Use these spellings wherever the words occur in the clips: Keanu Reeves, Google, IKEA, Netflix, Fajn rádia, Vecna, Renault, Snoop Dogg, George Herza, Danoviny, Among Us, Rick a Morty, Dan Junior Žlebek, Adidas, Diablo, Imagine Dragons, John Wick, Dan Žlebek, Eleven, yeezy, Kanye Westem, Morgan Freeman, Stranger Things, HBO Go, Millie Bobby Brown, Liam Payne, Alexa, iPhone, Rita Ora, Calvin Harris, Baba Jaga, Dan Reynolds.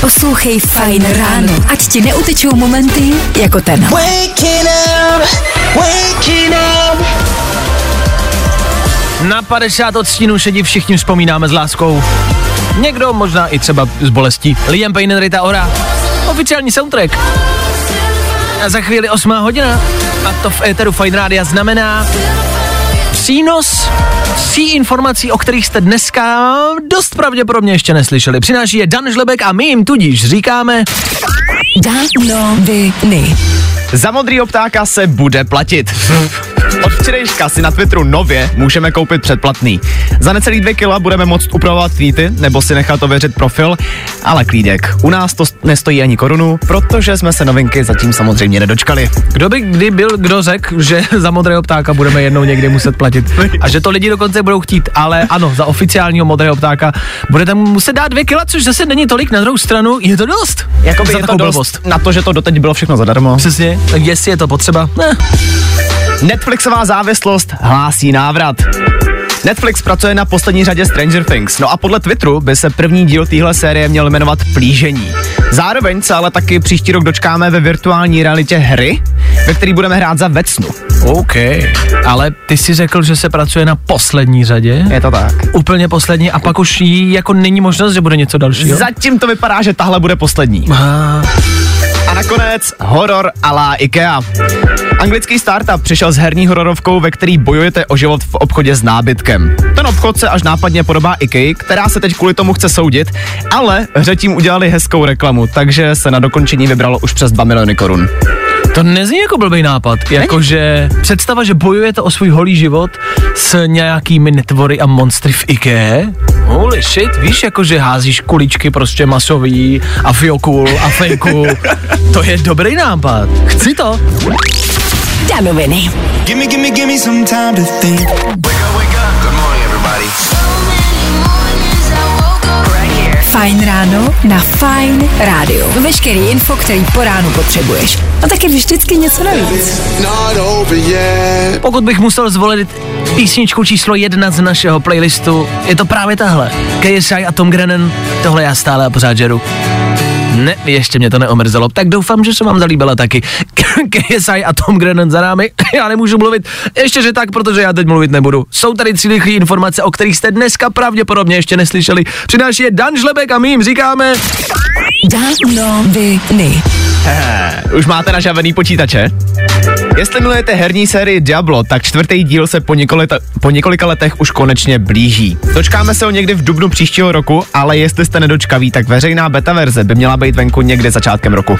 Poslouchej Fajn ráno, ať ti neutečou momenty jako ten. Waking up. Na 50 odstínů šedi všichni vzpomínáme s láskou. Někdo možná i třeba s bolestí. Liam Payne, Rita Ora. Oficiální soundtrack. A za chvíli 8:00. A to v éteru Fajn rádia znamená přínos tří informací, o kterých jste dneska dost pravděpodobně ještě neslyšeli. Přináší je Dan Žlebek a my jim tudíž říkáme Danoviny. Za modrýho ptáka se bude platit. Od včerejška si na Twitteru nově můžeme koupit předplatný. Za necelých 2 kila budeme moct upravovat tweety nebo si nechat ověřit profil, ale klídek, u nás to nestojí ani korunu, protože jsme se novinky zatím samozřejmě nedočkali. Kdo by kdy byl, kdo řekl, že za modrého ptáka budeme jednou někdy muset platit a že to lidi dokonce budou chtít, ale ano, za oficiálního modrého ptáka budete muset dát 2 kila, což zase není tolik, na druhou stranu je to dost. Jakoby je to dost na to, že to doteď bylo všechno zadarmo. Přesně, tak jestli je to potřeba. Netflixová závislost hlásí návrat. Netflix pracuje na poslední řadě Stranger Things, no a podle Twitteru by se první díl téhle série měl jmenovat Plížení. Zároveň se ale taky příští rok dočkáme ve virtuální realitě hry, ve který budeme hrát za Vecnu. OK, ale ty jsi řekl, že se pracuje na poslední řadě. Je to tak. Úplně poslední a pak už jí jako není možnost, že bude něco dalšího? Zatím to vypadá, že tahle bude poslední. A nakonec horor à la IKEA. Anglický startup přišel s herní hororovkou, ve který bojujete o život v obchodě s nábytkem. Ten obchod se až nápadně podobá IKEA, která se teď kvůli tomu chce soudit, ale hře tím udělali hezkou reklamu, takže se na dokončení vybralo už přes 2 miliony korun. To nezní jako blbý nápad, jakože představa, že bojujete o svůj holý život s nějakými netvory a monstry v IKEA. Holy shit, víš, jakože házíš kuličky prostě masový a fiokul a fejku. To je dobrý nápad, chci to. Danoviny. Give me some time to think. Wake up, wake up. Good morning, everybody. Fajn ráno na Fajn rádiu. Veškerý info, který po ránu potřebuješ. A taky vždycky něco navíc. Pokud bych musel zvolit písničku číslo 1 z našeho playlistu, je to právě tahle. KSI a Tom Grennan, tohle já stále a pořád žeru. Ne, ještě mě to neomrzelo, tak doufám, že se vám zalíbila taky. KSI a Tom Grennan za námi, já nemůžu mluvit, ještě že tak, protože já teď mluvit nebudu. Jsou tady 3 lichý informace, o kterých jste dneska pravděpodobně ještě neslyšeli. Přináší je Dan Žlebek a my jim říkáme Danoviny. Už máte nažavený počítače? Jestli milujete herní sérii Diablo, tak 4. díl se po několika letech už konečně blíží. Dočkáme se ho někdy v dubnu příštího roku, ale jestli jste nedočkaví, tak veřejná beta verze by měla být venku někde začátkem roku.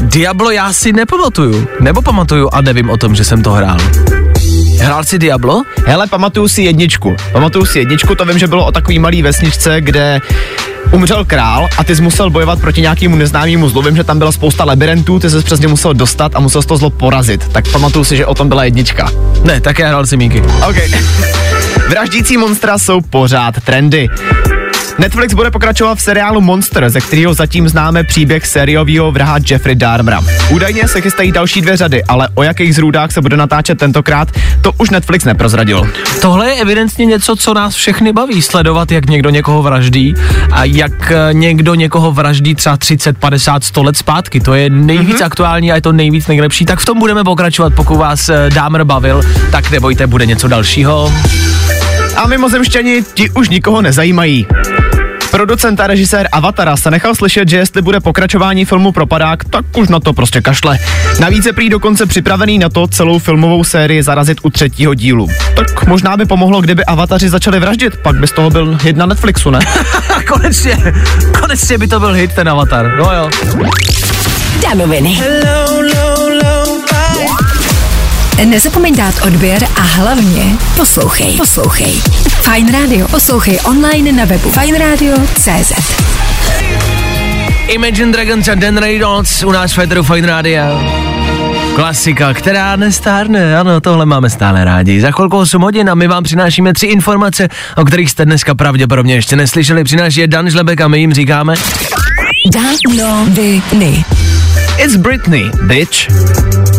Diablo já si nepamatuju, nebo pamatuju a nevím o tom, že jsem to hrál. Hrál si Diablo? Hele, pamatuju si jedničku, to vím, že bylo o takový malý vesničce, kde umřel král a ty jsi musel bojovat proti nějakému neznámému zlu. Vím, že tam byla spousta labirintů, ty jsi přesně musel dostat a musel to zlo porazit. Tak pamatuju si, že o tom byla jednička. Ne, tak já hrál si Míky. Okay. Vraždící monstra jsou pořád trendy. Netflix bude pokračovat v seriálu Monster, ze kterého zatím známe příběh sériového vraha Jeffrey Dahmera. Údajně se chystají další 2 řady, ale o jakých zrůdách se bude natáčet tentokrát, to už Netflix neprozradil. Tohle je evidentně něco, co nás všechny baví, sledovat, jak někdo někoho vraždí a jak někdo někoho vraždí třeba 30, 50, 100 let zpátky. To je nejvíc aktuální a je to nejlepší. Tak v tom budeme pokračovat, pokud vás Dahmer bavil, tak nebojte, bude něco dalšího. A mimozemšťani, ti už nikoho nezajímají. Producent a režisér Avatara se nechal slyšet, že jestli bude pokračování filmu Propadák, tak už na to prostě kašle. Navíc je prý dokonce připravený na to celou filmovou sérii zarazit u 3. dílu. Tak možná by pomohlo, kdyby Avataři začali vraždit, pak by z toho byl hit na Netflixu, ne? konečně by to byl hit ten Avatar, no jo. Danoviny. Nezapomeň dát odběr a hlavně poslouchej. Fajn rádio, poslouchej online na webu fajnradio.cz. Imagine Dragons a Dan Reynolds u nás v éteru Fajn rádia. Klasika, která nestárne, ano, tohle máme stále rádi. Za chvilku 8:00 a my vám přinášíme 3 informace, o kterých jste dneska pravděpodobně ještě neslyšeli. Přináší je Dan Žlebek a my jim říkáme Danoviny. It's Britney, bitch.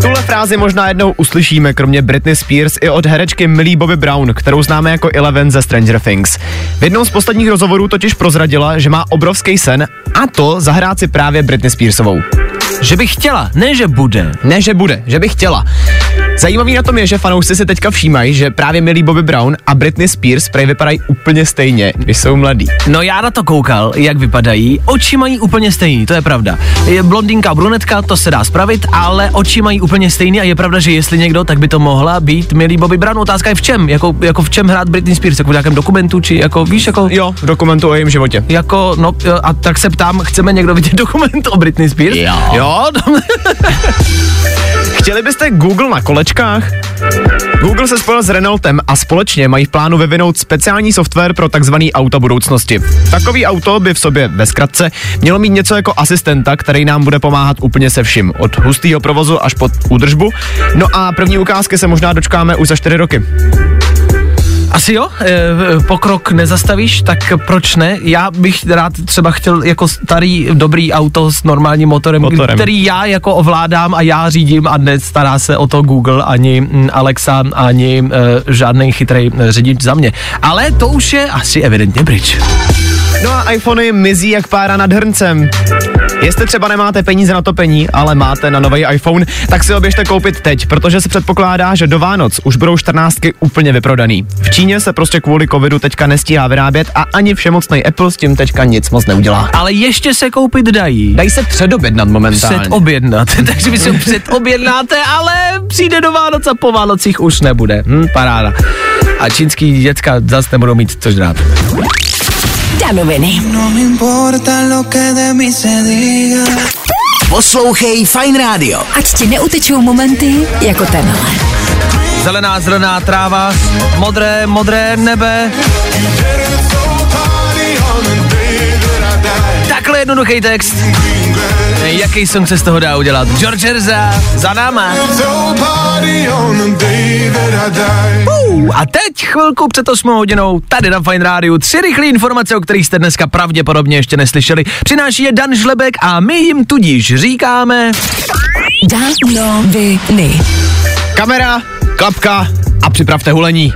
Tuhle frázi možná jednou uslyšíme, kromě Britney Spears, i od herečky Millie Bobby Brown, kterou známe jako Eleven ze Stranger Things. V jednom z posledních rozhovorů totiž prozradila, že má obrovský sen, a to zahrát si právě Britney Spearsovou. Že by chtěla, ne že bude. Ne že bude, že by chtěla. Zajímavý na tom je, že fanoušci si teďka všímají, že právě Millie Bobby Brown a Britney Spears prej vypadají úplně stejně, když jsou mladí. No já na to koukal, jak vypadají, oči mají úplně stejný, to je pravda. Je blondýnka, brunetka, to se dá spravit, ale oči mají úplně stejný a je pravda, že jestli někdo, tak by to mohla být Millie Bobby Brown. Otázka je v čem, jako v čem hrát Britney Spears, jako v nějakém dokumentu, či jako víš, jako... Jo, dokumentu o jejím životě. Jako, no a tak se ptám, chceme někdo vidět dokument o Britney Spears? Jo. Chtěli byste Google na kolečkách? Google se spojil s Renaultem a společně mají v plánu vyvinout speciální software pro takzvaný auta budoucnosti. Takový auto by v sobě ve zkratce mělo mít něco jako asistenta, který nám bude pomáhat úplně se vším, od hustého provozu až pod údržbu. No a první ukázky se možná dočkáme už za 4 roky. Asi jo, pokrok nezastavíš, tak proč ne? Já bych rád třeba chtěl jako starý, dobrý auto s normálním motorem, který já jako ovládám a já řídím a nestará se o to Google, ani Alexa, ani žádnej chytrej řidič za mě. Ale to už je asi evidentně pryč. No a iPhony mizí jak pára nad hrncem. Jestli třeba nemáte peníze na topení, ale máte na nový iPhone, tak si ho běžte koupit teď, protože se předpokládá, že do Vánoc už budou 14ky úplně vyprodaný. V Číně se prostě kvůli covidu teďka nestíhá vyrábět a ani všemocnej Apple s tím teďka nic moc neudělá. Ale ještě se koupit dají. Dají se předobjednat momentálně. Předobjednat, takže vy si ho předobjednáte, ale přijde do Vánoc a po Vánocích už nebude. Paráda. A čínský děcka zase nebudou mít což dát. Poslouchej Fajn rádio. Ať ti neutečou momenty jako tenhle. Zelená zelená tráva, modré nebe. Takhle jednoduchý text. Jaký song se z toho dá udělat? George Herza, za náma. A teď chvilku před 8 hodinou tady na Fajn rádiu 3 rychlé informace, o kterých jste dneska pravděpodobně ještě neslyšeli. Přináší je Dan Žlebek a my jim tudíž říkáme... Danoviny. Kamera, klapka a připravte hulení.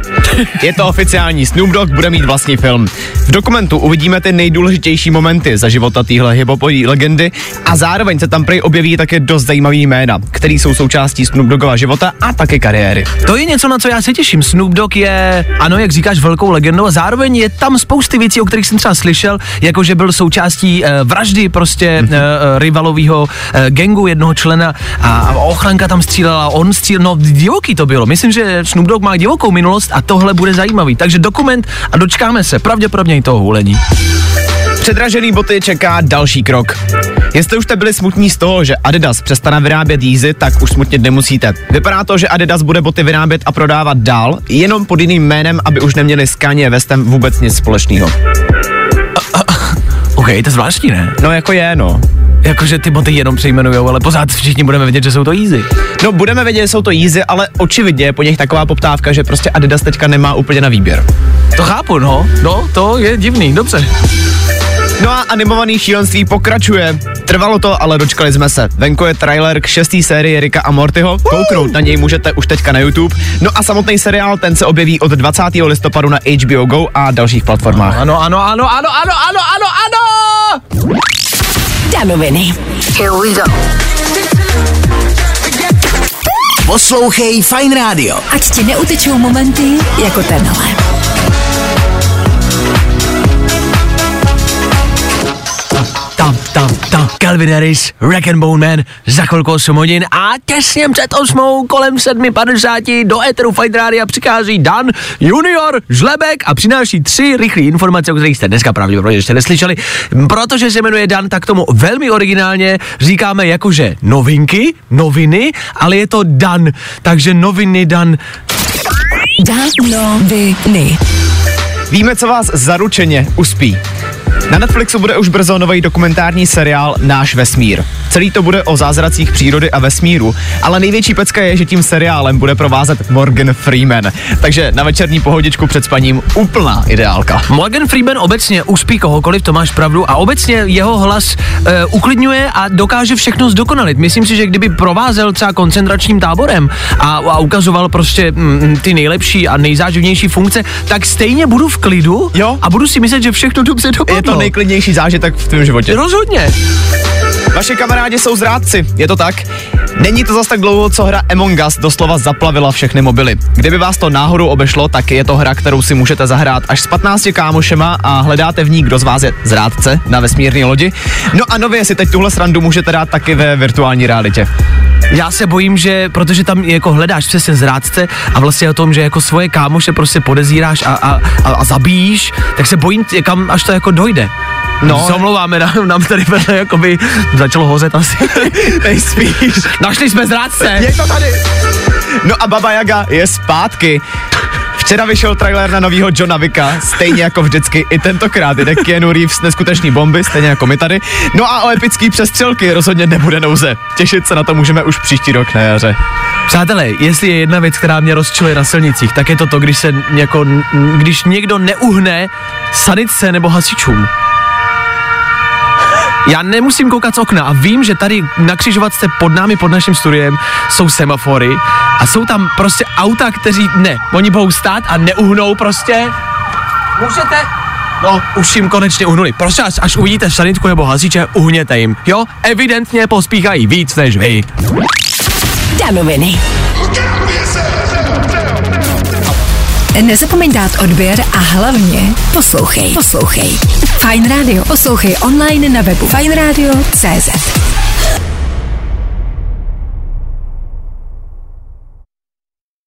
Je to oficiální, Snoop Dogg bude mít vlastní film. V dokumentu uvidíme ty nejdůležitější momenty za života téhle hiphopové legendy a zároveň se tam prej objeví také dost zajímavý jména, který jsou součástí Snoop Doggova života a taky kariéry. To je něco, na co já se těším. Snoop Dogg je, ano, jak říkáš, velkou legendou a zároveň je tam spousty věcí, o kterých jsem třeba slyšel, jako že byl součástí vraždy prostě rivalového gangu jednoho člena a ochranka tam střílela, on střílel, no divoký to bylo. Myslím, že Snoop Dogg má divokou minulost a tohle bude zajímavý. Takže dokument a dočkáme se pravděpodobně i toho hulení. Předražený boty čeká další krok. Jestli už jste byli smutní z toho, že Adidas přestane vyrábět yeezy, tak už smutnit nemusíte. Vypadá to, že Adidas bude boty vyrábět a prodávat dál, jenom pod jiným jménem, aby už neměli s Kanye Westem vůbec nic společného. OK, to je zvláštní, ne? No jako je, no. Jakože ty boty jenom přejmenujou, ale pořád všichni budeme vědět, že jsou to yeezy. No budeme vědět, že jsou to yeezy, ale očividně je po nich taková poptávka, že prostě Adidas teďka nemá úplně na výběr. To chápu, no, to je divný, dobře. No a animovaný šílenství pokračuje. Trvalo to, ale dočkali jsme se. Venku je trailer k 6. sérii Ricka a Mortyho. Kouknout na něj můžete už teďka na YouTube. No a samotný seriál, ten se objeví od 20. listopadu na HBO Go a dalších platformách. Ano! Danoviny. Here we go. Poslouchej Fajn rádio. Ať ti neutečou momenty jako tenhle. Tam. Calvin Harris, Rag'n'Bone Man, za chvilku 8 hodin a těsně před 8 kolem 7.50 do éteru Fajn rádia přichází Dan Junior Žlebek a přináší 3 rychlé informace, o kterých jste dneska pravděpodobně ještě neslyšeli. Protože se jmenuje Dan, tak tomu velmi originálně říkáme jakože noviny, ale je to Dan, takže noviny Dan. Danoviny. Víme, co vás zaručeně uspí. Na Netflixu bude už brzo nový dokumentární seriál Náš vesmír. Celý to bude o zázracích přírody a vesmíru, ale největší pecka je, že tím seriálem bude provázet Morgan Freeman. Takže na večerní pohodičku před spaním úplná ideálka. Morgan Freeman obecně uspí kohokoliv, to máš pravdu, a obecně jeho hlas uklidňuje a dokáže všechno zdokonalit. Myslím si, že kdyby provázel třeba koncentračním táborem a ukazoval prostě ty nejlepší a nejzáživnější funkce, tak stejně budu v klidu, jo? A budu si myslet, že všechno dobře dopadlo. Je to nejklidnější zážitek v tvém životě. Rozhodně. Vaše kamarádi jsou zrádci, je to tak? Není to zas tak dlouho, co hra Among Us doslova zaplavila všechny mobily. Kdyby vás to náhodou obešlo, tak je to hra, kterou si můžete zahrát až s 15 kámošema a hledáte v ní, kdo z vás je zrádce na vesmírné lodi. No a nově si teď tuhle srandu můžete dát taky ve virtuální realitě. Já se bojím, že protože tam jako hledáš přesně zrádce a vlastně o tom, že jako svoje kámoše prostě podezíráš a zabíjíš, tak se bojím, kam až to jako dojde. No, se omlouváme, nám tady vedle jakoby začalo hořet asi. Nejspíš. Našli jsme zrádce. Je to tady. No a Baba Jaga je zpátky. Včera vyšel trailer na novýho Johna Wicka, stejně jako vždycky, i tentokrát jde Keanu Reeves neskutečný bomby, stejně jako my tady. No a o epický přestřelky rozhodně nebude nouze. Těšit se na to můžeme už příští rok na jaře. Přátelé, jestli je jedna věc, která mě rozčiluje na silnicích, tak je to, když se když někdo neuhne sanice nebo hasičům. Já nemusím koukat z okna a vím, že tady na křižovatce pod námi, pod naším studiem jsou semafory a jsou tam prostě auta, kteří oni budou stát a neuhnou prostě. Můžete? No, už jim konečně uhnuli. Prostě až uvidíte sanitku nebo hasiče, uhněte jim. Jo, evidentně pospíchají víc než vy. Danoviny. Nezapomeň dát odběr a hlavně poslouchej. Fajn rádio. Poslouchej online na webu fajnradio.cz.